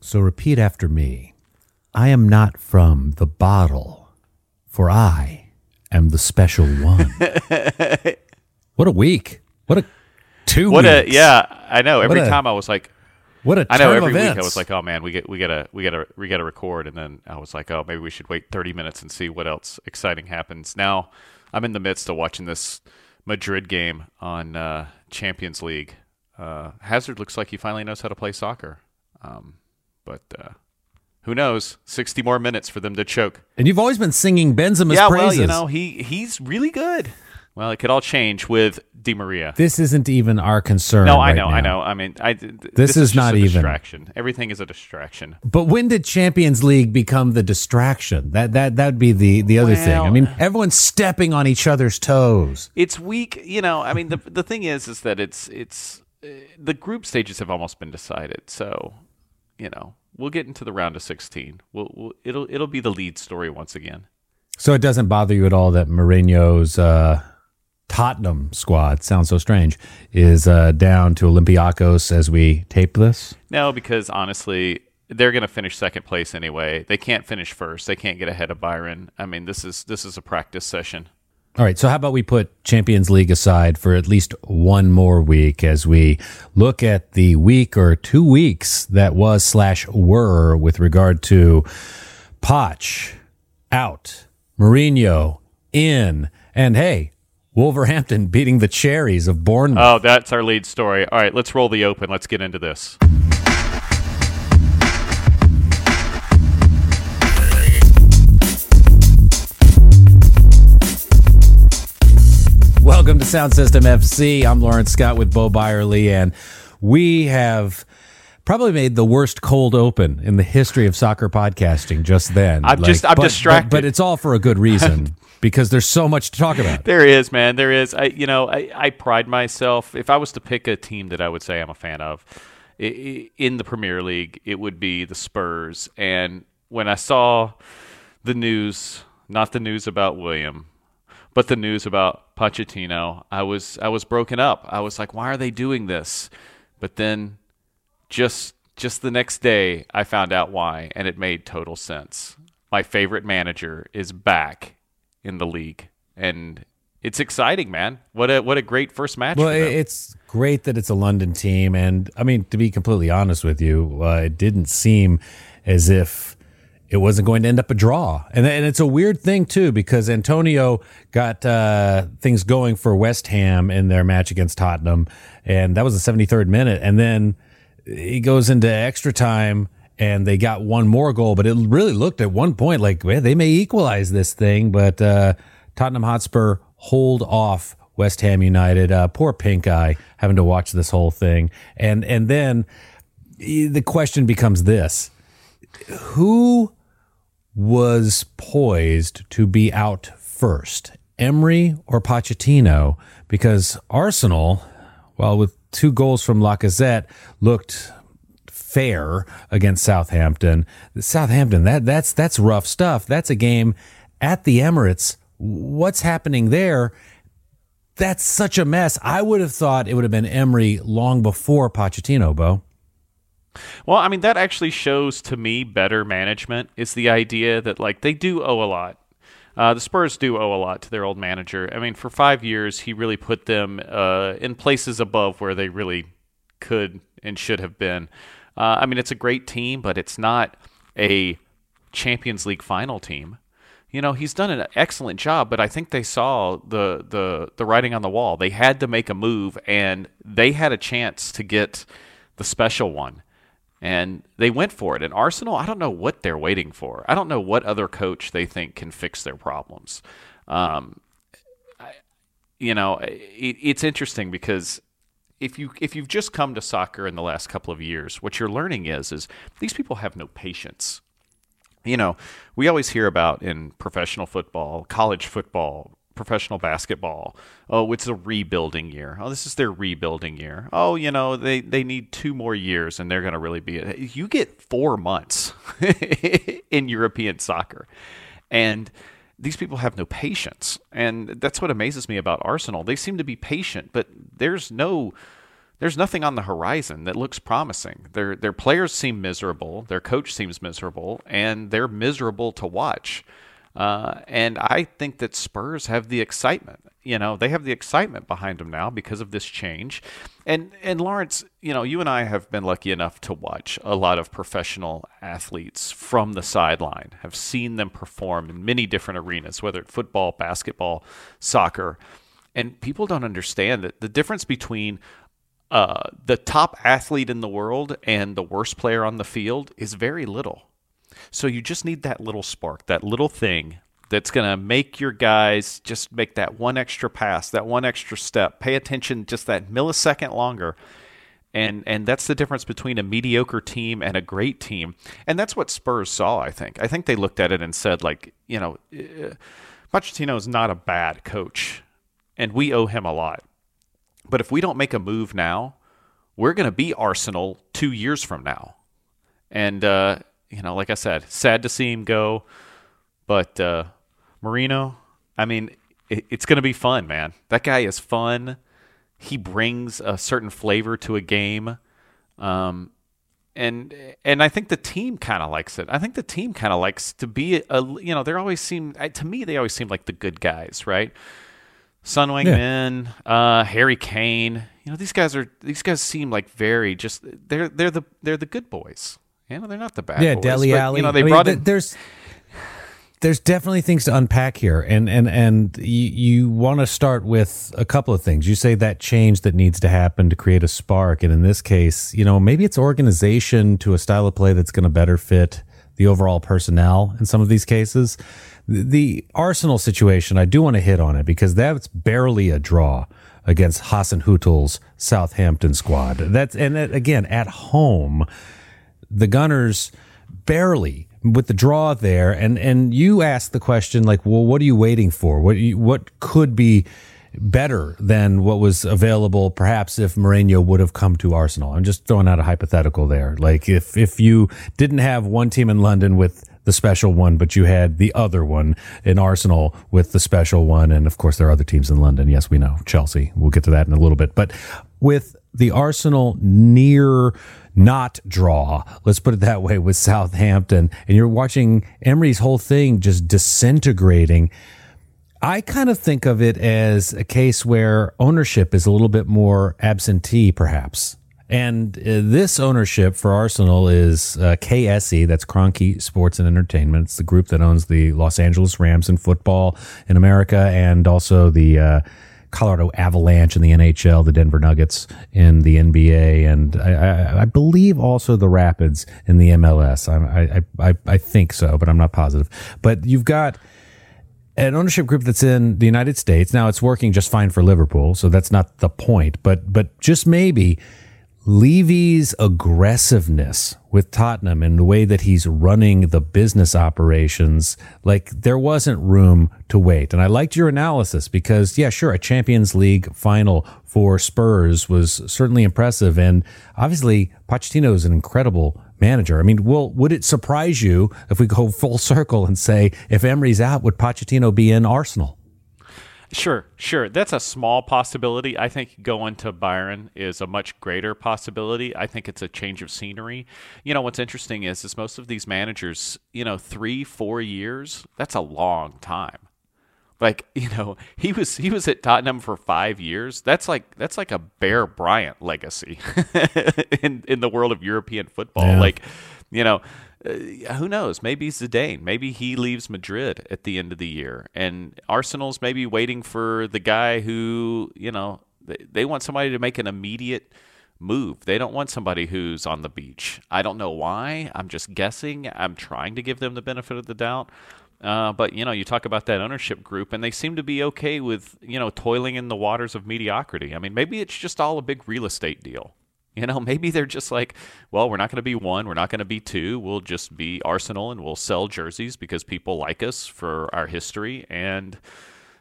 So repeat after me. I am not from the bottle, for I am the special one. What a week. What a 2 weeks. Yeah, I know. Every time I was like, what a turn of events. I know every week I was like, oh man, we gotta record, and then I was like, oh, maybe we should wait 30 minutes and see what else exciting happens. Now I'm in the midst of watching this Madrid game on Champions League. Hazard looks like he finally knows how to play soccer. But who knows? 60 more minutes for them to choke. And you've always been singing Benzema's praises. Yeah, well, you know, he's really good. Well, it could all change with Di Maria. This isn't even our concern. No, I know, right now. I mean, this is not even a distraction. Everything is a distraction. But when did Champions League become the distraction? That'd be the other thing. I mean, everyone's stepping on each other's toes. It's weak, you know. I mean, the thing is that it's the group stages have almost been decided. So, you know, we'll get into the round of 16. We'll it'll be the lead story once again. So it doesn't bother you at all that Mourinho's Tottenham squad, sounds so strange, is down to Olympiacos as we tape this? No, because honestly, they're going to finish second place anyway. They can't finish first. They can't get ahead of Byron. I mean, this is a practice session. All right, so how about we put Champions League aside for at least one more week as we look at the week or 2 weeks that was /were with regard to Poch out, Mourinho in, and hey, Wolverhampton beating the Cherries of Bournemouth. Oh, that's our lead story. All right, let's roll the open. Let's get into this. Welcome to Sound System FC. I'm Lawrence Scott with Bo Byerly, and we have probably made the worst cold open in the history of soccer podcasting just then. I'm distracted. But it's all for a good reason. Because there's so much to talk about. There is, man. There is. I pride myself. If I was to pick a team that I would say I'm a fan of in the Premier League, it would be the Spurs. And when I saw the news, not the news about William, but the news about Pochettino, I was broken up. I was like, why are they doing this? But then just the next day, I found out why, and it made total sense. My favorite manager is back in the league, and it's exciting, man. What a great first match. Well, it's great that it's a London team, and I mean, to be completely honest with you, it didn't seem as if it wasn't going to end up a draw. And it's a weird thing too, because Antonio got things going for West Ham in their match against Tottenham, and that was the 73rd minute, and then he goes into extra time and they got one more goal, but it really looked at one point like, well, they may equalize this thing, but Tottenham Hotspur hold off West Ham United. Poor pink eye having to watch this whole thing. And then the question becomes this. Who was poised to be out first, Emery or Pochettino? Because Arsenal, well, with 2 goals from Lacazette, looked fair against Southampton. That's rough stuff. That's a game at the Emirates. What's happening there? That's such a mess. I would have thought it would have been Emery long before Pochettino, Bo. Well, I mean, that actually shows to me better management is the idea that, like, they do owe a lot. The Spurs do owe a lot to their old manager. I mean, for 5 years, he really put them in places above where they really could and should have been. I mean, it's a great team, but it's not a Champions League final team. You know, he's done an excellent job, but I think they saw the writing on the wall. They had to make a move, and they had a chance to get the special one, and they went for it. And Arsenal, I don't know what they're waiting for. I don't know what other coach they think can fix their problems. You know, it's interesting because if you've just come to soccer in the last couple of years, what you're learning is these people have no patience. You know, we always hear about in professional football, college football, professional basketball, oh, it's a rebuilding year. Oh, this is their rebuilding year. Oh, you know, they need 2 more years and they're going to really be it. You get 4 months in European soccer. And these people have no patience. And that's what amazes me about Arsenal. They seem to be patient, but there's no there's nothing on the horizon that looks promising. Their players seem miserable, their coach seems miserable, and they're miserable to watch. And I think that Spurs have the excitement. You know, they have the excitement behind them now because of this change. And Lawrence, you know, you and I have been lucky enough to watch a lot of professional athletes from the sideline, have seen them perform in many different arenas, whether it's football, basketball, soccer. And people don't understand that the difference between the top athlete in the world and the worst player on the field is very little. So you just need that little spark, that little thing that's going to make your guys just make that one extra pass, that one extra step, pay attention just that millisecond longer. And that's the difference between a mediocre team and a great team. And that's what Spurs saw, I think. I think they looked at it and said, like, you know, Pochettino is not a bad coach, and we owe him a lot. But if we don't make a move now, we're going to be Arsenal 2 years from now. And, you know, like I said, sad to see him go. But Mourinho, I mean, it's going to be fun, man. That guy is fun. He brings a certain flavor to a game. And I think the team kind of likes it. I think the team kind of likes to be, you know, they always seem like the good guys, right? Son Heung-min, Harry Kane. You know, these guys seem like very just they're the good boys. You know, they're not the bad boys. Yeah, Dele Alli. You know, there's definitely things to unpack here, and you want to start with a couple of things. You say that change that needs to happen to create a spark, and in this case, you know, maybe it's organization to a style of play that's going to better fit the overall personnel in some of these cases. The Arsenal situation, I do want to hit on it because that's barely a draw against Hasenhüttl's Southampton squad. Again, at home, the Gunners barely with the draw there. And you asked the question, like, well, what are you waiting for? What could be better than what was available, perhaps, if Mourinho would have come to Arsenal? I'm just throwing out a hypothetical there. Like, if you didn't have one team in London with the special one, but you had the other one in Arsenal with the special one. And of course, there are other teams in London. Yes, we know. Chelsea. We'll get to that in a little bit. But with the Arsenal near not draw, let's put it that way, with Southampton, and you're watching Emery's whole thing just disintegrating, I kind of think of it as a case where ownership is a little bit more absentee, perhaps. And this ownership for Arsenal is KSE, that's Kroenke Sports and Entertainment. It's the group that owns the Los Angeles Rams in football in America, and also the Colorado Avalanche in the NHL, the Denver Nuggets in the NBA, and I believe also the Rapids in the MLS. I think so, but I'm not positive. But you've got an ownership group that's in the United States. Now, it's working just fine for Liverpool, so that's not the point. But just maybe Levy's aggressiveness with Tottenham and the way that he's running the business operations, like, there wasn't room to wait. And I liked your analysis because, yeah, sure, a Champions League final for Spurs was certainly impressive. And obviously, Pochettino is an incredible manager. I mean, would it surprise you if we go full circle and say, if Emery's out, would Pochettino be in Arsenal? Sure. That's a small possibility. I think going to Byron is a much greater possibility. I think it's a change of scenery. You know, what's interesting is most of these managers, you know, 3-4 years, that's a long time. Like, you know, he was at Tottenham for 5 years. That's like a Bear Bryant legacy in the world of European football. Yeah. Like, you know, who knows? Maybe Zidane. Maybe he leaves Madrid at the end of the year. And Arsenal's maybe waiting for the guy who, you know, they want somebody to make an immediate move. They don't want somebody who's on the beach. I don't know why. I'm just guessing. I'm trying to give them the benefit of the doubt. But, you know, you talk about that ownership group, and they seem to be okay with, you know, toiling in the waters of mediocrity. I mean, maybe it's just all a big real estate deal. You know, maybe they're just like, well, we're not going to be one, we're not going to be two, we'll just be Arsenal, and we'll sell jerseys because people like us for our history, and,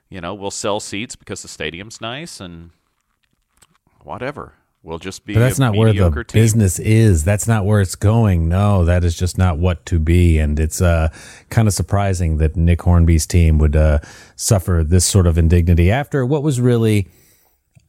you know, we'll sell seats because the stadium's nice, and whatever. We'll just be. But that's not where the business is. That's not where it's going. No, that is just not what to be. And it's kind of surprising that Nick Hornby's team would suffer this sort of indignity after what was really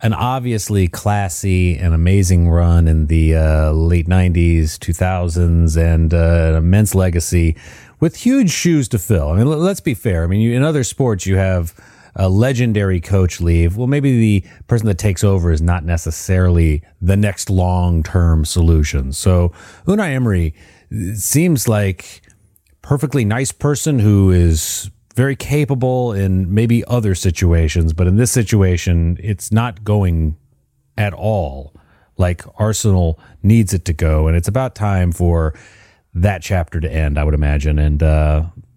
an obviously classy and amazing run in the late 90s, 2000s, and an immense legacy with huge shoes to fill. I mean, let's be fair. I mean, in other sports, you have a legendary coach leave. Well, maybe the person that takes over is not necessarily the next long-term solution. So Unai Emery seems like perfectly nice person who is very capable in maybe other situations, but in this situation, it's not going at all like Arsenal needs it to go. And it's about time for that chapter to end, I would imagine. And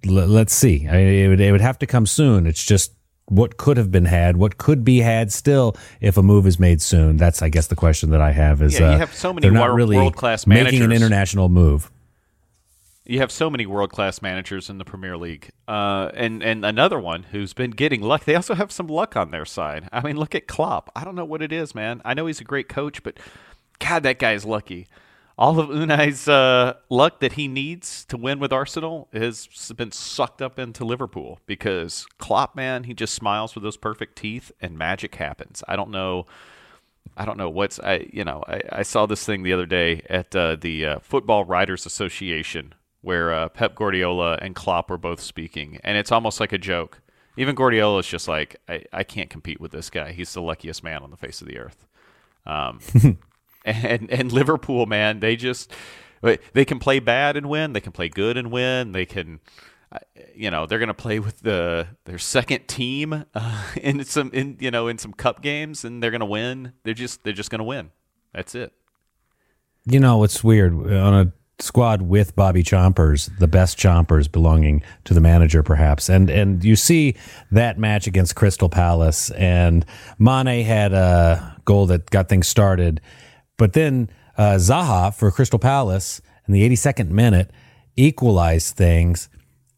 let's see. It would have to come soon. It's just what could have been had, what could be had still if a move is made soon. That's, I guess, the question that I have is, you have so many world-class managers making an international move. You have so many world-class managers in the Premier League. And another one who's been getting luck. They also have some luck on their side. I mean, look at Klopp. I don't know what it is, man. I know he's a great coach, but God, that guy's lucky. All of Unai's luck that he needs to win with Arsenal has been sucked up into Liverpool because Klopp, man, he just smiles with those perfect teeth and magic happens. I saw this thing the other day at the Football Writers Association where Pep Guardiola and Klopp were both speaking, and it's almost like a joke. Even Guardiola's just like, I can't compete with this guy. He's the luckiest man on the face of the earth. And Liverpool, man, they can play bad and win. They can play good and win. They can, they're going to play with their second team in some cup games, and they're going to win. They're just going to win. That's it. You know, it's weird. On a squad with Bobby Chompers, the best Chompers belonging to the manager, perhaps. And you see that match against Crystal Palace, and Mane had a goal that got things started. But then Zaha for Crystal Palace in the 82nd minute equalized things.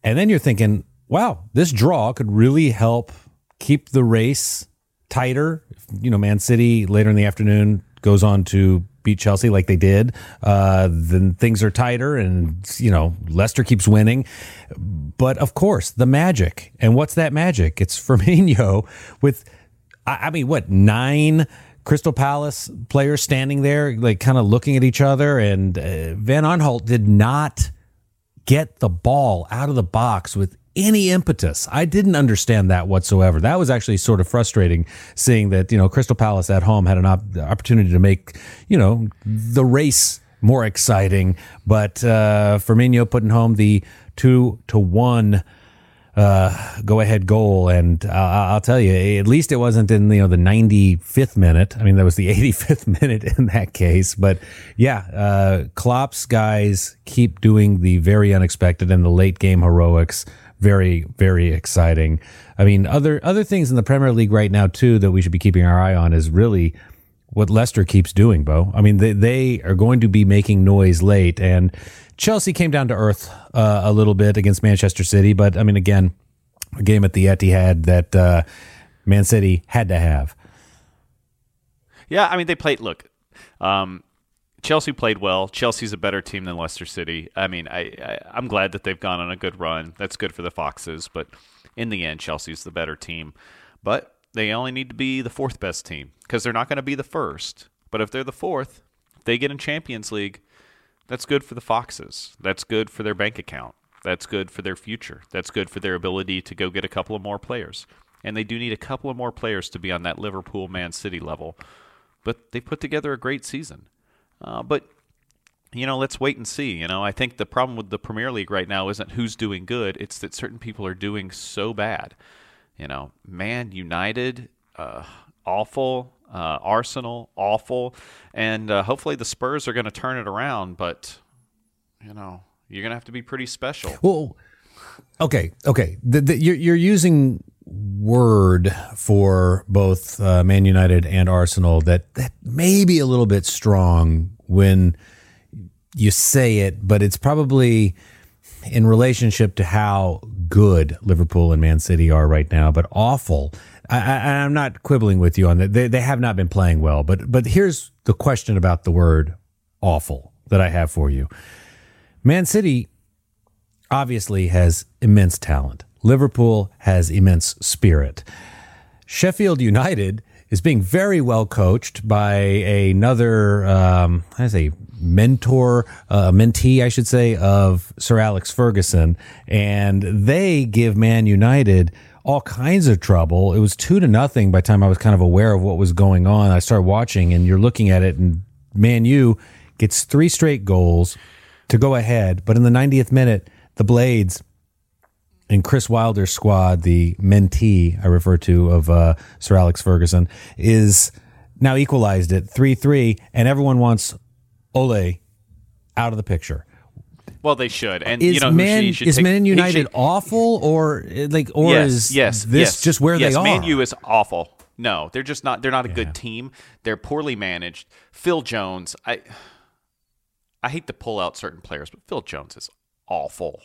And then you're thinking, wow, this draw could really help keep the race tighter. Man City later in the afternoon goes on to beat Chelsea like they did. Then things are tighter and, Leicester keeps winning. But, of course, the magic. And what's that magic? It's Firmino with, 9 Crystal Palace players standing there, like kind of looking at each other, and Van Aanholt did not get the ball out of the box with any impetus. I didn't understand that whatsoever. That was actually sort of frustrating, seeing that Crystal Palace at home had an opportunity to make the race more exciting, but Firmino putting home the 2-1. Go-ahead goal, and I'll tell you, at least it wasn't in the 95th minute. I mean, that was the 85th minute in that case. But yeah, Klopp's guys keep doing the very unexpected and the late game heroics. Very, very exciting. I mean, other things in the Premier League right now too that we should be keeping our eye on is really what Leicester keeps doing, Bo. I mean, they are going to be making noise late, and Chelsea came down to earth a little bit against Manchester City. But, I mean, again, a game at the Etihad that Man City had to have. Yeah, I mean, they played – look, Chelsea played well. Chelsea's a better team than Leicester City. I mean, I'm glad that they've gone on a good run. That's good for the Foxes. But in the end, Chelsea's the better team. But they only need to be the fourth best team because they're not going to be the first. But if they're the fourth, if they get in Champions League, that's good for the Foxes. That's good for their bank account. That's good for their future. That's good for their ability to go get a couple of more players. And they do need a couple of more players to be on that Liverpool Man City level. But they put together a great season. But let's wait and see. I think the problem with the Premier League right now isn't who's doing good. It's that certain people are doing so bad. Man United, awful. Arsenal, awful. And hopefully the Spurs are going to turn it around, but, you're going to have to be pretty special. Well, okay. You're using word for both Man United and Arsenal that may be a little bit strong when you say it, but it's probably in relationship to how good Liverpool and Man City are right now, but awful. I'm not quibbling with you on that. They have not been playing well, but here's the question about the word awful that I have for you. Man City obviously has immense talent. Liverpool has immense spirit. Sheffield United is being very well coached by another, mentee, of Sir Alex Ferguson. And they give Man United all kinds of trouble. It was 2-0 by the time I was kind of aware of what was going on. I started watching, and you're looking at it, and Man U gets 3 straight goals to go ahead. But in the 90th minute, the Blades and Chris Wilder's squad, the mentee I refer to of Sir Alex Ferguson, is now equalized at 3-3, and everyone wants Ole out of the picture. Well, they should. And is, you know, Man United awful, or like, or yes, is yes, this yes, just where yes, they are? Man U is awful. No, they're just not. They're not a good team. They're poorly managed. Phil Jones, I hate to pull out certain players, but Phil Jones is awful.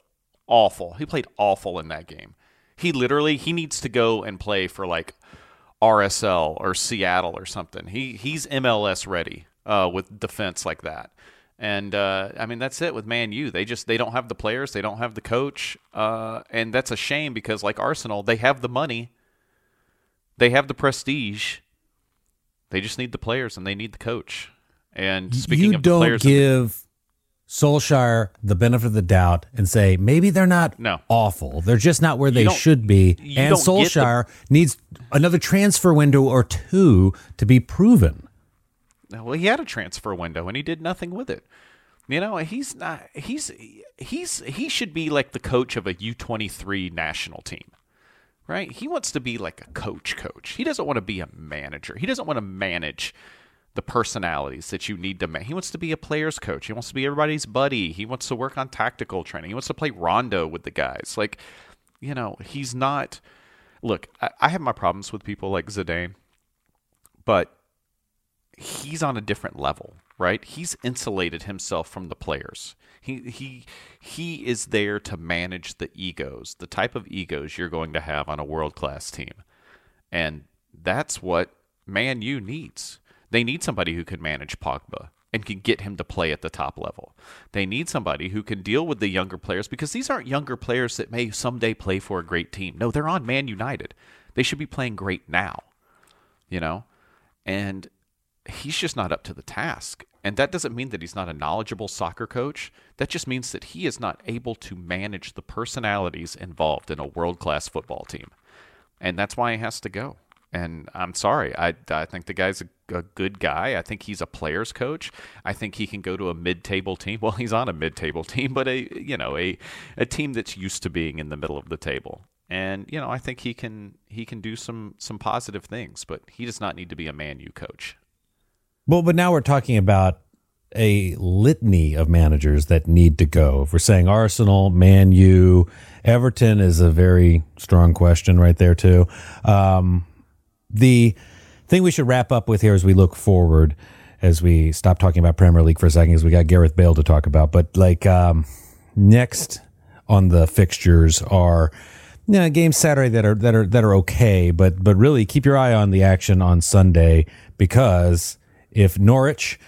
He played awful in that game. He needs to go and play for like RSL or Seattle or something. He's MLS ready with defense like that. And, I mean, that's it with Man U. They don't have the players. They don't have the coach. And that's a shame because, like Arsenal, they have the money. They have the prestige. They just need the players and they need the coach. And speaking of the players... You don't give Solskjaer the benefit of the doubt and say, maybe they're not awful. They're just not where they should be. And Solskjaer needs another transfer window or two to be proven. Well, he had a transfer window and he did nothing with it. You know, he's not. He should be like the coach of a U23 national team, right? He wants to be like a coach. He doesn't want to be a manager. He doesn't want to manage the personalities that you need to manage. He wants to be a player's coach. He wants to be everybody's buddy. He wants to work on tactical training. He wants to play rondo with the guys. Like, you know, he's not. Look, I have my problems with people like Zidane, but he's on a different level, right? He's insulated himself from the players. He is there to manage the egos, the type of egos you're going to have on a world-class team. And that's what Man U needs. They need somebody who can manage Pogba and can get him to play at the top level. They need somebody who can deal with the younger players, because these aren't younger players that may someday play for a great team. No, they're on Man United. They should be playing great now, you know? And he's just not up to the task. And that doesn't mean that he's not a knowledgeable soccer coach. That just means that he is not able to manage the personalities involved in a world-class football team. And that's why he has to go. And I'm sorry. I think the guy's a good guy. I think he's a player's coach. I think he can go to a mid-table team. Well, he's on a mid-table team, but a team that's used to being in the middle of the table. And, you know, I think he can do some positive things, but he does not need to be a Man U coach. Well, but now we're talking about a litany of managers that need to go. If we're saying Arsenal, Man U, Everton is a very strong question right there too. The thing we should wrap up with here as we look forward, as we stop talking about Premier League for a second, because we got Gareth Bale to talk about. But like next on the fixtures are games Saturday that are okay, but really keep your eye on the action on Sunday, because if Norwich,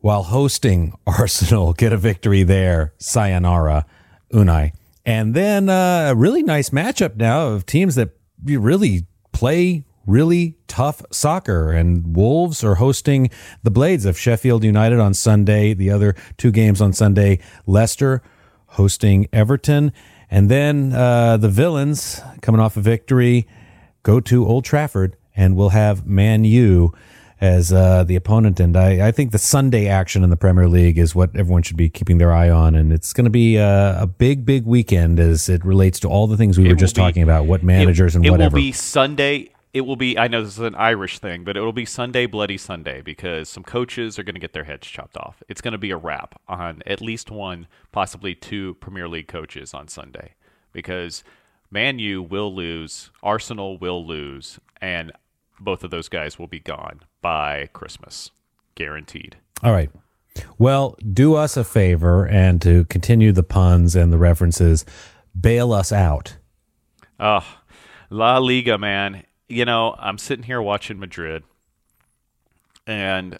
while hosting Arsenal, get a victory there, sayonara, Unai. And then a really nice matchup now of teams that really play really tough soccer. And Wolves are hosting the Blades of Sheffield United on Sunday. The other two games on Sunday, Leicester hosting Everton. And then the Villains, coming off a victory, go to Old Trafford, and we'll have Man U as the opponent. And I think the Sunday action in the Premier League is what everyone should be keeping their eye on. And it's going to be a big weekend as it relates to all the things we were just talking about, what managers and whatever. It will be Sunday. It will be, I know this is an Irish thing, but it will be Sunday, Bloody Sunday, because some coaches are going to get their heads chopped off. It's going to be a wrap on at least one, possibly two Premier League coaches on Sunday, because Man U will lose, Arsenal will lose, and both of those guys will be gone by Christmas, guaranteed. All right. Well, do us a favor, and to continue the puns and the references, bail us out. La Liga, man. You know, I'm sitting here watching Madrid, and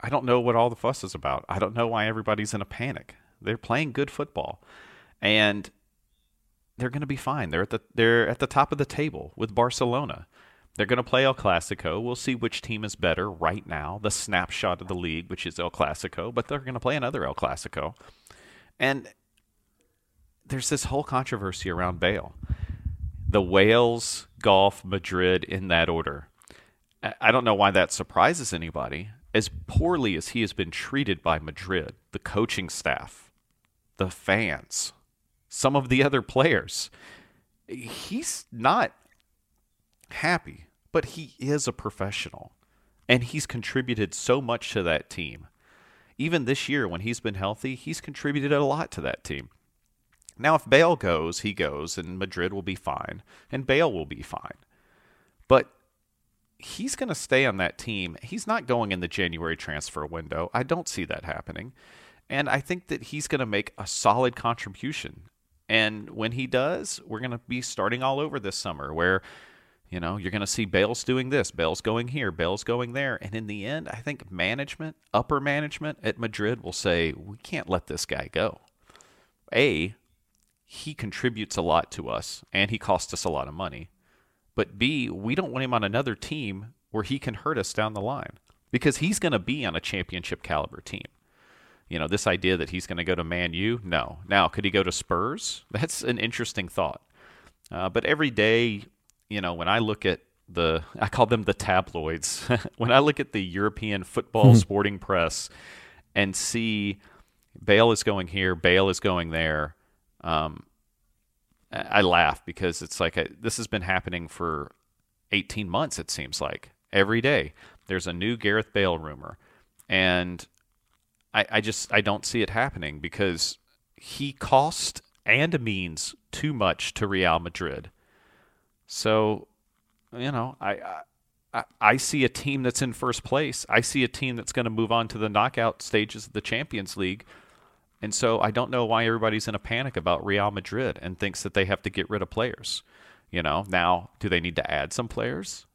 I don't know what all the fuss is about. I don't know why everybody's in a panic. They're playing good football, and they're going to be fine. They're at the top of the table with Barcelona. They're going to play El Clasico. We'll see which team is better right now, the snapshot of the league, which is El Clasico, but they're going to play another El Clasico. And there's this whole controversy around Bale. The Wales, Golf, Madrid in that order. I don't know why that surprises anybody. As poorly as he has been treated by Madrid, the coaching staff, the fans, some of the other players, he's not happy, but he is a professional, and he's contributed so much to that team. Even this year, when he's been healthy, he's contributed a lot to that team. Now, if Bale goes, he goes, and Madrid will be fine, and Bale will be fine. But he's going to stay on that team. He's not going in the January transfer window. I don't see that happening. And I think that he's going to make a solid contribution. And when he does, we're going to be starting all over this summer where, you know, you're going to see Bale's doing this, Bale's going here, Bale's going there. And in the end, I think management, upper management at Madrid will say, we can't let this guy go. A, he contributes a lot to us and he costs us a lot of money. But B, we don't want him on another team where he can hurt us down the line because he's going to be on a championship caliber team. You know, this idea that he's going to go to Man U, no. Now, could he go to Spurs? That's an interesting thought. But every day, you know, when I look at I call them the tabloids. When I look at the European football sporting press and see Bale is going here, Bale is going there, I laugh because it's like this has been happening for 18 months, it seems like. Every day there's a new Gareth Bale rumor. And I don't see it happening because he cost and means too much to Real Madrid. So, you know, I see a team that's in first place. I see a team that's going to move on to the knockout stages of the Champions League. And so I don't know why everybody's in a panic about Real Madrid and thinks that they have to get rid of players. You know, now, do they need to add some players?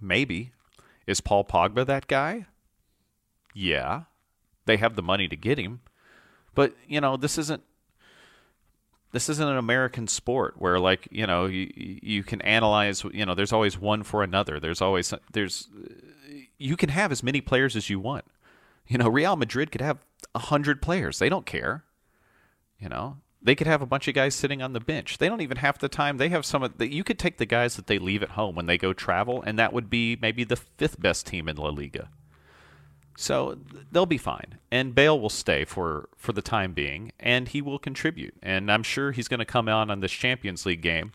Maybe. Is Paul Pogba that guy? Yeah. They have the money to get him. But, you know, this isn't an American sport where, like, you know, you can analyze, you know, there's always one for another. You can have as many players as you want. You know, Real Madrid could have 100 players. They don't care. You know, they could have a bunch of guys sitting on the bench. They don't even half the time. They have some of the, you could take the guys that they leave at home when they go travel, and that would be maybe the fifth best team in La Liga. So they'll be fine. And Bale will stay for the time being, and he will contribute. And I'm sure he's going to come on this Champions League game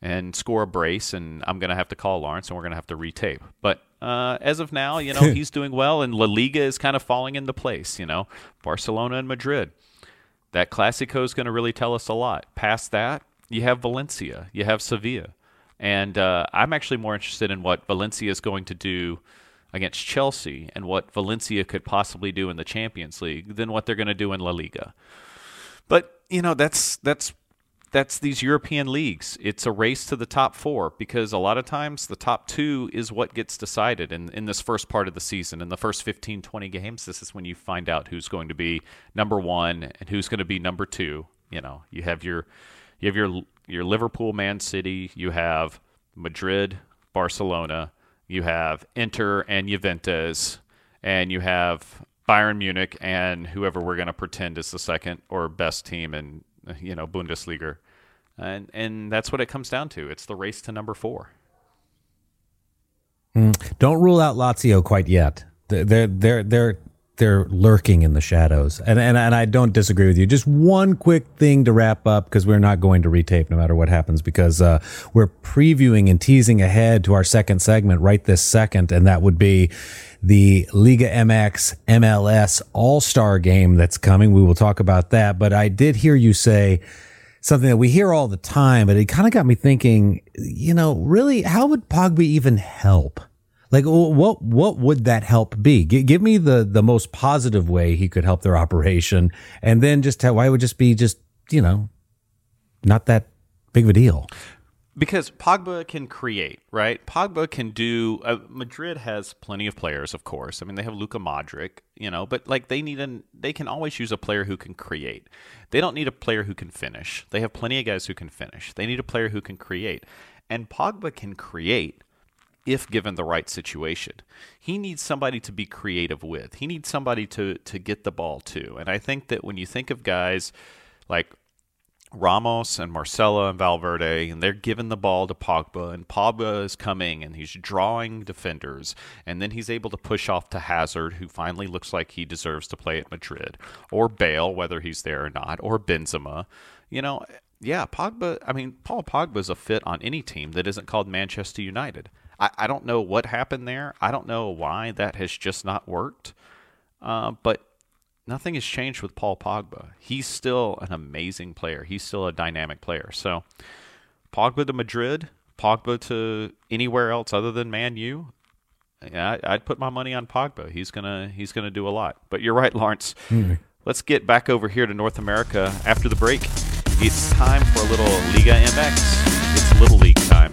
and score a brace, and I'm going to have to call Lawrence, and we're going to have to retape. But as of now, you know, he's doing well, and La Liga is kind of falling into place, you know. Barcelona and Madrid. That Clasico is going to really tell us a lot. Past that, you have Valencia. You have Sevilla. And I'm actually more interested in what Valencia is going to do against Chelsea and what Valencia could possibly do in the Champions League than what they're going to do in La Liga. But, you know, that's these European leagues. It's a race to the top four because a lot of times the top two is what gets decided in this first part of the season. In the first 15, 20 games, this is when you find out who's going to be number one and who's going to be number two. You know, you have your Liverpool, Man City, you have Madrid, Barcelona, you have Inter and Juventus, and you have Bayern Munich and whoever we're going to pretend is the second or best team in, you know, Bundesliga. And that's what it comes down to. It's the race to number four. Don't rule out Lazio quite yet. They're lurking in the shadows. And I don't disagree with you. Just one quick thing to wrap up, because we're not going to retape no matter what happens, because we're previewing and teasing ahead to our second segment right this second, and that would be the Liga MX MLS All-Star game that's coming. We will talk about that, but I did hear you say something that we hear all the time, but it kind of got me thinking, you know, really, how would Pogba even help? Like, what would that help be? Give me the most positive way he could help their operation, and then just why would just be just, you know, not that big of a deal? Because Pogba can create, right? Pogba can do. Madrid has plenty of players, of course. I mean, they have Luka Modric, you know, but like they can always use a player who can create. They don't need a player who can finish. They have plenty of guys who can finish. They need a player who can create, and Pogba can create. if given the right situation. He needs somebody to be creative with. He needs somebody to get the ball to. And I think that when you think of guys like Ramos and Marcelo and Valverde, and they're giving the ball to Pogba, and Pogba is coming and he's drawing defenders, and then he's able to push off to Hazard, who finally looks like he deserves to play at Madrid, or Bale, whether he's there or not, or Benzema. You know, yeah, Pogba, I mean, Paul Pogba's a fit on any team that isn't called Manchester United. I don't know what happened there. I don't know why that has just not worked, but nothing has changed with Paul Pogba. He's still an amazing player. He's still a dynamic player. So Pogba to Madrid, Pogba to anywhere else other than Man U, yeah, I'd put my money on Pogba. He's gonna do a lot. But you're right, Lawrence. Mm-hmm. Let's get back over here to North America after the break. It's time for a little Liga MX. It's Little League time.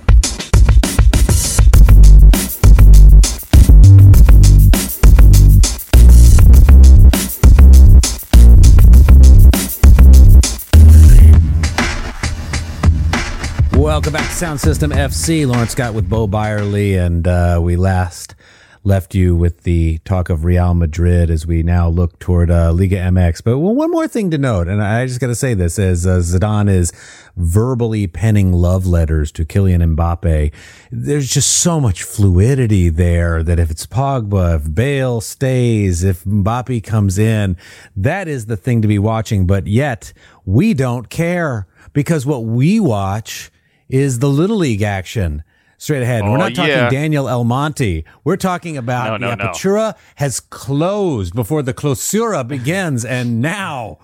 Welcome back to Sound System FC. Lawrence Scott with Bo Byerly, and we last left you with the talk of Real Madrid as we now look toward Liga MX. But one more thing to note, and I just got to say this, as Zidane is verbally penning love letters to Kylian Mbappe, there's just so much fluidity there that if it's Pogba, if Bale stays, if Mbappe comes in, that is the thing to be watching. But yet, we don't care, because what we watch is the Little League action. Straight ahead. We're not talking Daniel Almonte. We're talking about the Apertura has closed before the Clausura begins. And now,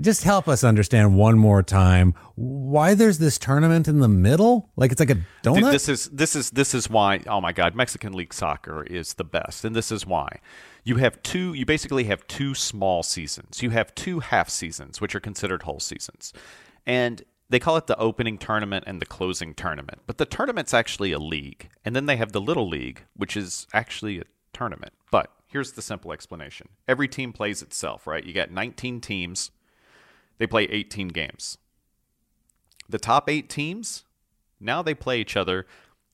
just help us understand one more time why there's this tournament in the middle. Like it's like a donut. Dude, this is why, oh my God, Mexican League soccer is the best. And this is why. You basically have two small seasons. You have two half seasons, which are considered whole seasons. And they call it the opening tournament and the closing tournament. But the tournament's actually a league. And then they have the Little League, which is actually a tournament. But here's the simple explanation. Every team plays itself, right? You got 19 teams. They play 18 games. The top 8 teams, now they play each other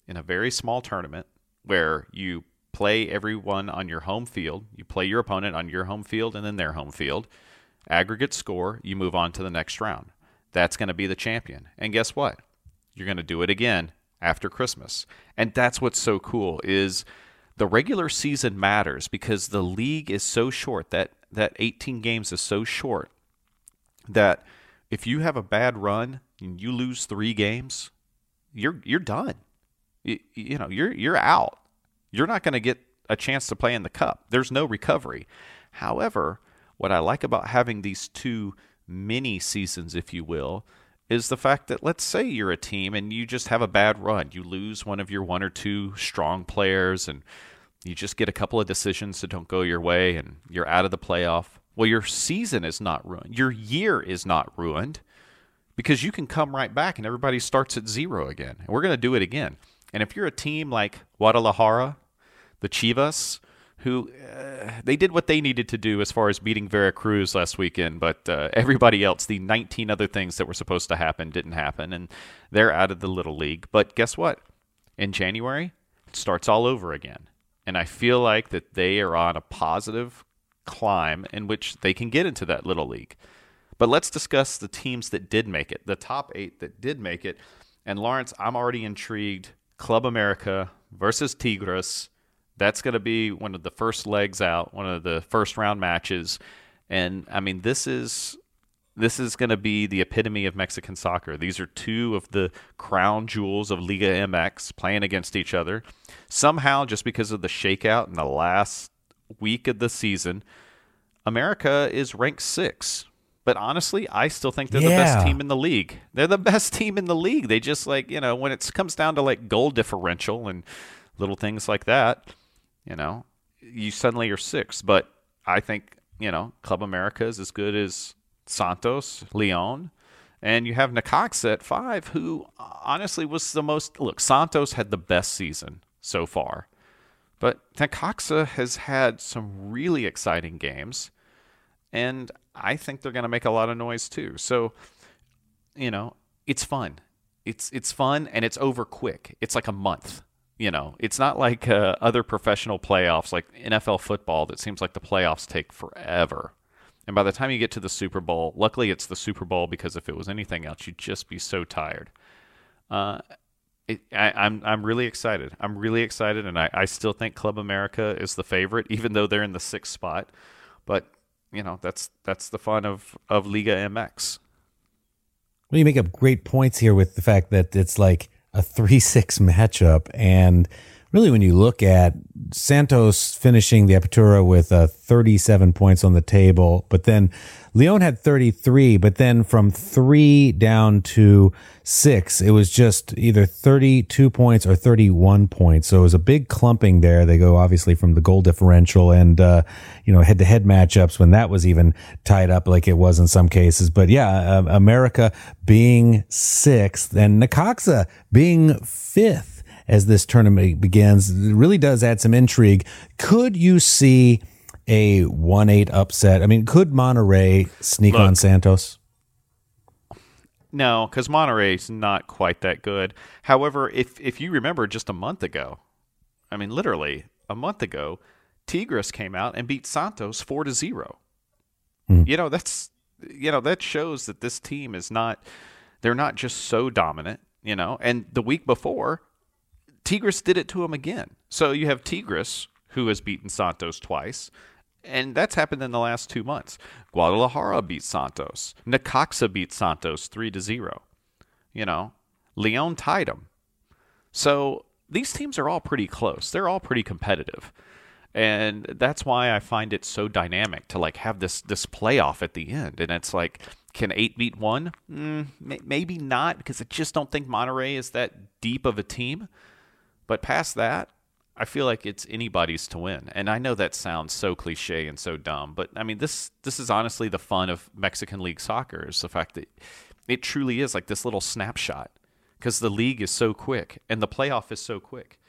in a very small tournament where you play everyone on your home field. You play your opponent on your home field and then their home field. Aggregate score, you move on to the next round. That's going to be the champion. And guess what? You're going to do it again after Christmas. And that's what's so cool is the regular season matters because the league is so short, that 18 games is so short that if you have a bad run and you lose 3 games, you're done. You're out. You're not going to get a chance to play in the cup. There's no recovery. However, what I like about having these two mini seasons, if you will, is the fact that let's say you're a team and you just have a bad run. You lose one or two strong players and you just get a couple of decisions that don't go your way and you're out of the playoff. Well, your season is not ruined. Your year is not ruined because you can come right back and everybody starts at 0 again. And we're going to do it again. And if you're a team like Guadalajara, the Chivas, who they did what they needed to do as far as beating Veracruz last weekend, but everybody else, the 19 other things that were supposed to happen didn't happen, and they're out of the Little League. But guess what? In January, it starts all over again, and I feel like that they are on a positive climb in which they can get into that Little League. But let's discuss the teams that did make it, the top 8 that did make it. And Lawrence, I'm already intrigued. Club America versus Tigres. That's going to be one of the first legs out, one of the first round matches. And, I mean, this is going to be the epitome of Mexican soccer. These are two of the crown jewels of Liga MX playing against each other. Somehow, just because of the shakeout in the last week of the season, America is ranked 6. But honestly, I still think they're the best team in the league. They're the best team in the league. They just, like, you know, when it comes down to, like, goal differential and little things like that, you know, you suddenly are 6. But I think, you know, Club America is as good as Santos, Leon, and you have Necaxa at 5, who honestly was the most... Look, Santos had the best season so far, but Necaxa has had some really exciting games, and I think they're going to make a lot of noise too. So, you know, it's fun. It's fun, and it's over quick. It's like a month. you know, it's not like other professional playoffs, like NFL football, that seems like the playoffs take forever. And by the time you get to the Super Bowl, luckily it's the Super Bowl, because if it was anything else, you'd just be so tired. I'm really excited. I'm really excited, and I still think Club America is the favorite, even though they're in the sixth spot. But, you know, that's the fun of Liga MX. Well, you make up great points here with the fact that it's like a 3-6 matchup. And really, when you look at Santos finishing the Apertura with 37 points on the table, but then Leon had 33, but then from 3 down to 6, it was just either 32 points or 31 points. So it was a big clumping there. They go obviously from the goal differential and, you know, head-to-head matchups when that was even tied up like it was in some cases. But yeah, America being 6th and Necaxa being 5th. As this tournament begins, it really does add some intrigue. Could you see a 1-8 upset? I mean, could Monterrey sneak on Santos? No, because Monterrey's not quite that good. However, if you remember just a month ago, I mean, literally a month ago, Tigres came out and beat Santos 4-0. You know, that shows that this team is not, they're not just so dominant, you know, and the week before, Tigres did it to him again. So you have Tigres, who has beaten Santos twice, and that's happened in the last 2 months. Guadalajara beat Santos. Necaxa beat Santos 3-0. You know, Leon tied them. So these teams are all pretty close. They're all pretty competitive. And that's why I find it so dynamic to, like, have this playoff at the end. And it's like, can 8 beat 1? Maybe not, because I just don't think Monterrey is that deep of a team. But past that, I feel like it's anybody's to win. And I know that sounds so cliche and so dumb, but I mean, this is honestly the fun of Mexican League soccer, is the fact that it truly is like this little snapshot, because the league is so quick and the playoff is so quick.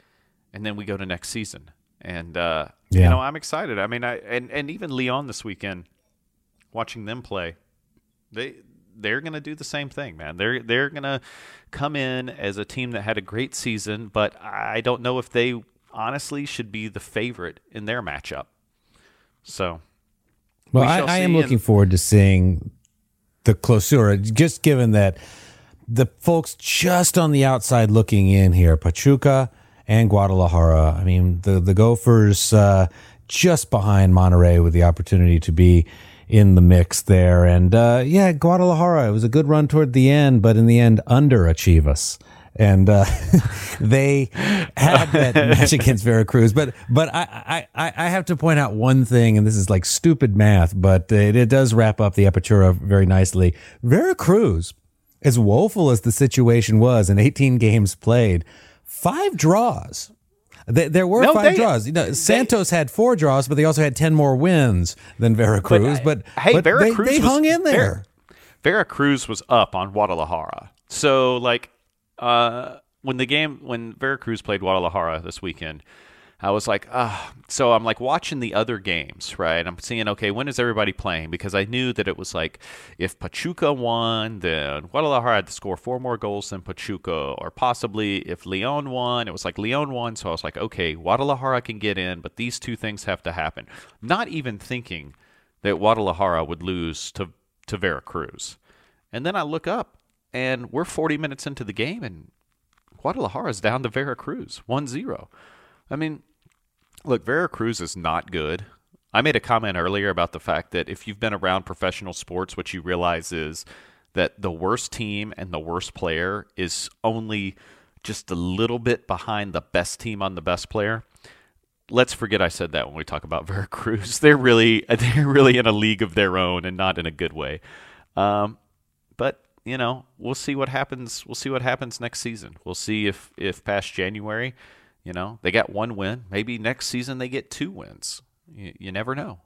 And then we go to next season. And, you know, I'm excited. I mean, and even Leon this weekend, watching them play, they're going to do the same thing, man. They're going to come in as a team that had a great season, but I don't know if they honestly should be the favorite in their matchup. So, well, I am looking forward to seeing the Clausura, just given that the folks just on the outside looking in here, Pachuca and Guadalajara. I mean, the Gophers just behind Monterrey with the opportunity to be in the mix there. And Guadalajara, it was a good run toward the end, but in the end underachieve us. And they had that match against Veracruz. But I have to point out one thing, and this is like stupid math, but it does wrap up the Apertura very nicely. Veracruz, as woeful as the situation was in 18 games played, 5 draws. There were 5 draws. You know, Santos had 4 draws, but they also had 10 more wins than Veracruz. But Veracruz they hung in there. Veracruz was up on Guadalajara. So, like, when Veracruz played Guadalajara this weekend, I was like, so I'm like watching the other games, right? I'm seeing, okay, when is everybody playing? Because I knew that it was like, if Pachuca won, then Guadalajara had to score 4 more goals than Pachuca, or possibly if Leon won, it was like Leon won. So I was like, okay, Guadalajara can get in, but these 2 things have to happen. Not even thinking that Guadalajara would lose to Veracruz. And then I look up, and we're 40 minutes into the game, and Guadalajara's down to Veracruz, 1-0. I mean, look, Veracruz is not good. I made a comment earlier about the fact that if you've been around professional sports, what you realize is that the worst team and the worst player is only just a little bit behind the best team on the best player. Let's forget I said that when we talk about Veracruz. They're really in a league of their own, and not in a good way. But you know, we'll see what happens. We'll see what happens next season. We'll see if past January, you know, they got 1 win. Maybe next season they get 2 wins. You never know.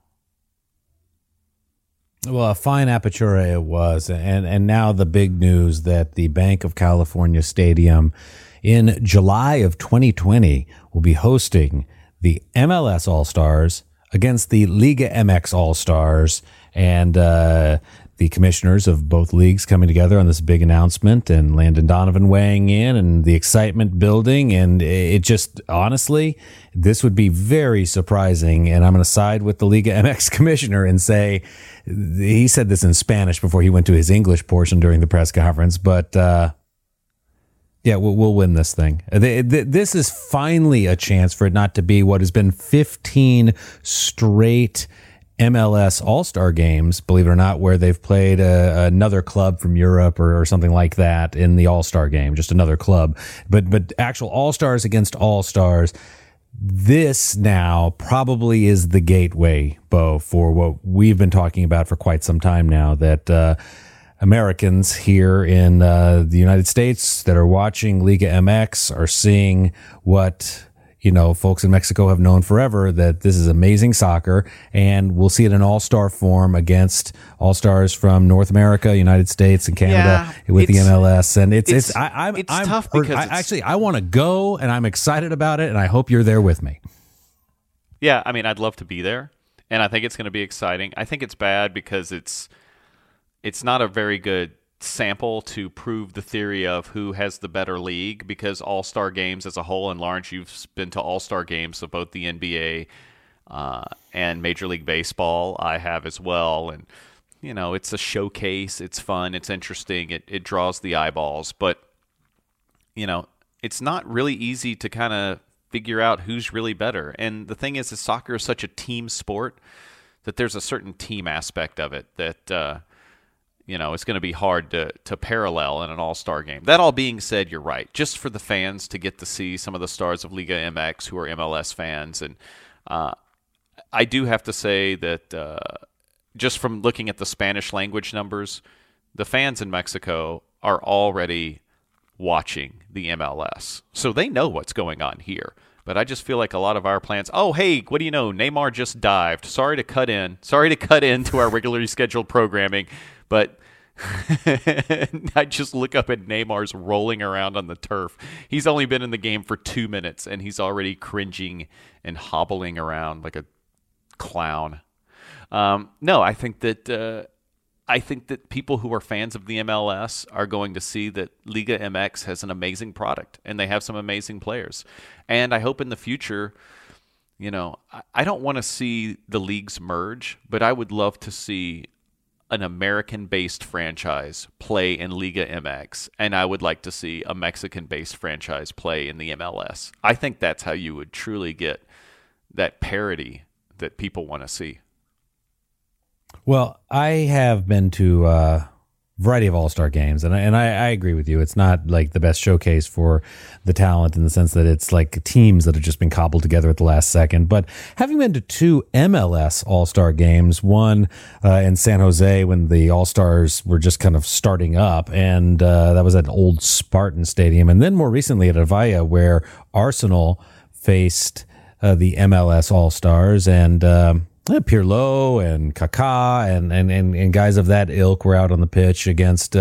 Well, a fine Apertura it was. And now the big news that the Banc of California Stadium in July of 2020 will be hosting the MLS All-Stars against the Liga MX All-Stars. And the commissioners of both leagues coming together on this big announcement, and Landon Donovan weighing in, and the excitement building. And it just, honestly, this would be very surprising. And I'm going to side with the Liga MX commissioner and say, he said this in Spanish before he went to his English portion during the press conference, but yeah, we'll win this thing. This is finally a chance for it not to be what has been 15 straight MLS All-Star games, believe it or not, where they've played another club from Europe or something like that in the All-Star game, just another club. But actual All-Stars against All-Stars, this now probably is the gateway, Bo, for what we've been talking about for quite some time now, that Americans here in the United States that are watching Liga MX are seeing what, you know, folks in Mexico have known forever, that this is amazing soccer, and we'll see it in all-star form against all-stars from North America, United States, and Canada with the MLS. And it's tough because I want to go, and I'm excited about it, and I hope you're there with me. Yeah, I mean, I'd love to be there, and I think it's going to be exciting. I think it's bad because it's not a very good sample to prove the theory of who has the better league, because all-star games as a whole, and Lawrence, you've been to all-star games of both the NBA and Major League Baseball. I have as well. And, you know, it's a showcase. It's fun. It's interesting. It draws the eyeballs. But, you know, it's not really easy to kind of figure out who's really better. And the thing is soccer is such a team sport that there's a certain team aspect of it that you know, it's going to be hard to parallel in an all-star game. That all being said, you're right. Just for the fans to get to see some of the stars of Liga MX who are MLS fans. And I do have to say that just from looking at the Spanish language numbers, the fans in Mexico are already watching the MLS. So they know what's going on here. But I just feel like a lot of our plans, oh, hey, what do you know? Neymar just dived. Sorry to cut into our regularly scheduled programming. But I just look up at Neymar's rolling around on the turf. He's only been in the game for 2 minutes, and he's already cringing and hobbling around like a clown. No, I think that people who are fans of the MLS are going to see that Liga MX has an amazing product, and they have some amazing players. And I hope in the future, you know, I don't want to see the leagues merge, but I would love to see an American-based franchise play in Liga MX, and I would like to see a Mexican-based franchise play in the MLS. I think that's how you would truly get that parity that people want to see. Well, I have been to a variety of all-star games, and I agree with you. It's not like the best showcase for the talent in the sense that it's like teams that have just been cobbled together at the last second. But having been to two MLS all-star games, one in San Jose when the all-stars were just kind of starting up, and that was at Old Spartan Stadium, and then more recently at Avaya where Arsenal faced the MLS all-stars, and Pirlo and Kaká and guys of that ilk were out on the pitch against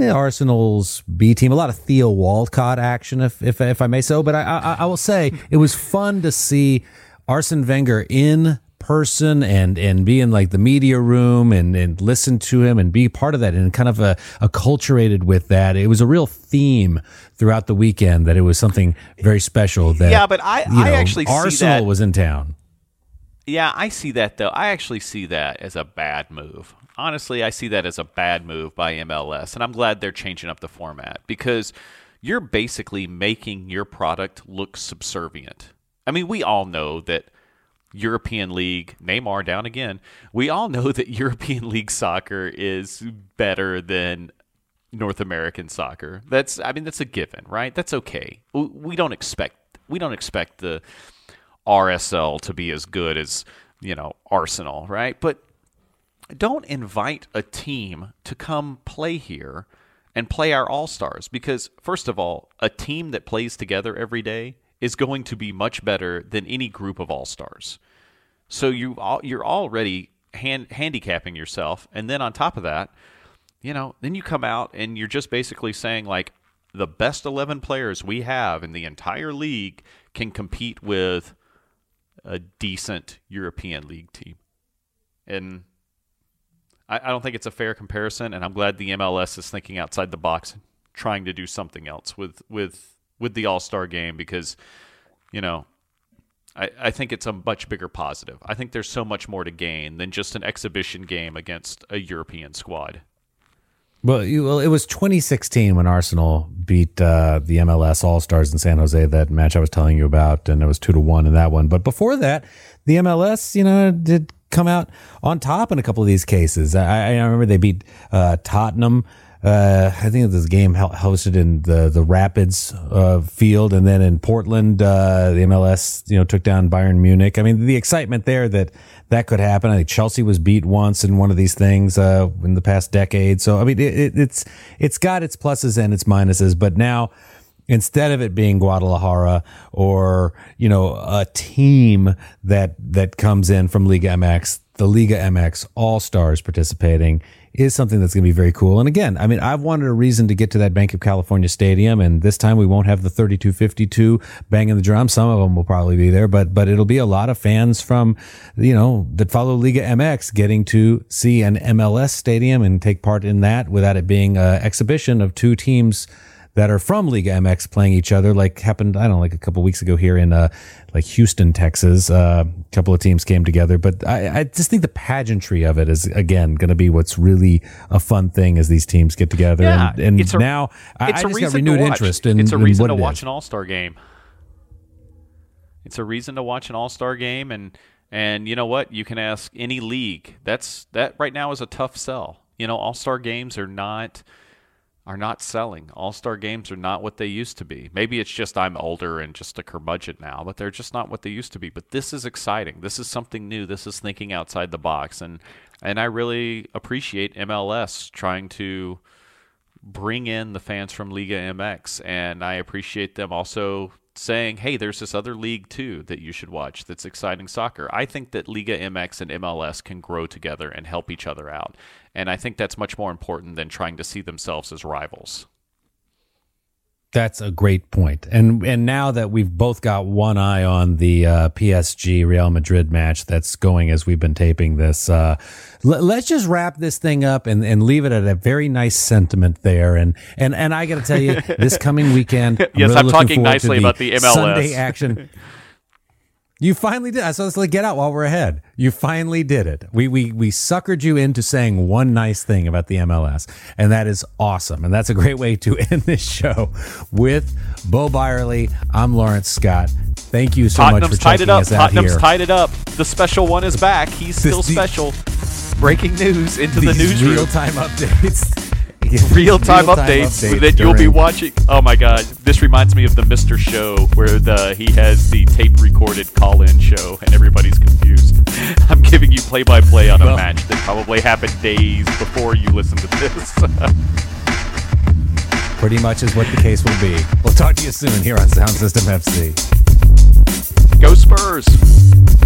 Arsenal's B team. A lot of Theo Walcott action, if I may so. But I will say it was fun to see Arsene Wenger in person and be in like the media room and listen to him and be part of that and kind of acculturated with that. It was a real theme throughout the weekend that it was something very special. That, yeah, but I actually see that Arsenal was in town. Yeah, I see that, though. I actually see that as a bad move. Honestly, I see that as a bad move by MLS, and I'm glad they're changing up the format because you're basically making your product look subservient. I mean, we all know that European League, Neymar down again, we all know that European League soccer is better than North American soccer. That's a given, right? That's okay. We don't expect the RSL to be as good as, you know, Arsenal, right? But don't invite a team to come play here and play our all-stars because, first of all, a team that plays together every day is going to be much better than any group of all-stars. So you're already handicapping yourself. And then on top of that, you know, then you come out and you're just basically saying, like, the best 11 players we have in the entire league can compete with a decent European League team. And I don't think it's a fair comparison, and I'm glad the MLS is thinking outside the box, trying to do something else with the All-Star game, because, you know, I think it's a much bigger positive. I think there's so much more to gain than just an exhibition game against a European squad. Well, it was 2016 when Arsenal beat the MLS All-Stars in San Jose, that match I was telling you about, and it was 2-1 in that one. But before that, the MLS, you know, did come out on top in a couple of these cases. I remember they beat Tottenham. I think this game hosted in the Rapids field, and then in Portland, the MLS, you know, took down Bayern Munich. I mean, the excitement there that could happen. I think Chelsea was beat once in one of these things in the past decade. So I mean, it's got its pluses and its minuses, but now, instead of it being Guadalajara or, you know, a team that comes in from Liga MX, the Liga MX All-Stars participating is something that's going to be very cool. And again, I mean, I've wanted a reason to get to that Bank of California Stadium, and this time we won't have the 3252 banging the drum. Some of them will probably be there, but it'll be a lot of fans from, you know, that follow Liga MX getting to see an MLS stadium and take part in that without it being an exhibition of two teams that are from Liga MX playing each other, like happened, I don't know, like a couple of weeks ago here in like Houston, Texas. A couple of teams came together. But I just think the pageantry of it is, again, going to be what's really a fun thing as these teams get together. Yeah, and now I just got renewed interest in what it is. It's a reason to watch an All-Star game. It's a reason to watch an All-Star game. And you know what? You can ask any league. That right now is a tough sell. You know, All-Star games are not selling. All-Star games are not what they used to be. Maybe it's just I'm older and just a curmudgeon now, but they're just not what they used to be. But this is exciting. This is something new. This is thinking outside the box. And I really appreciate MLS trying to bring in the fans from Liga MX. And I appreciate them also saying, hey, there's this other league too that you should watch that's exciting soccer. I think that Liga MX and MLS can grow together and help each other out. And I think that's much more important than trying to see themselves as rivals. That's a great point. And now that we've both got one eye on the PSG Real Madrid match that's going as we've been taping this, let's just wrap this thing up and leave it at a very nice sentiment there. And I got to tell you, this coming weekend, I'm talking nicely about the MLS Sunday action. You finally did. So let's get out while we're ahead. You finally did it. We suckered you into saying one nice thing about the MLS, and that is awesome. And that's a great way to end this show with Bo Byerly. I'm Lawrence Scott. Thank you so much for checking us out here. Tottenham's tied it up. The special one is back. He's still special. Breaking news into the newsroom. Real-time updates. Real-time updates that you'll be watching. Oh my God, this reminds me of the Mr. Show where he has the tape-recorded call-in show and everybody's confused. I'm giving you play-by-play on a match that probably happened days before you listen to this. Pretty much is what the case will be. We'll talk to you soon here on Sound System FC. Go Spurs!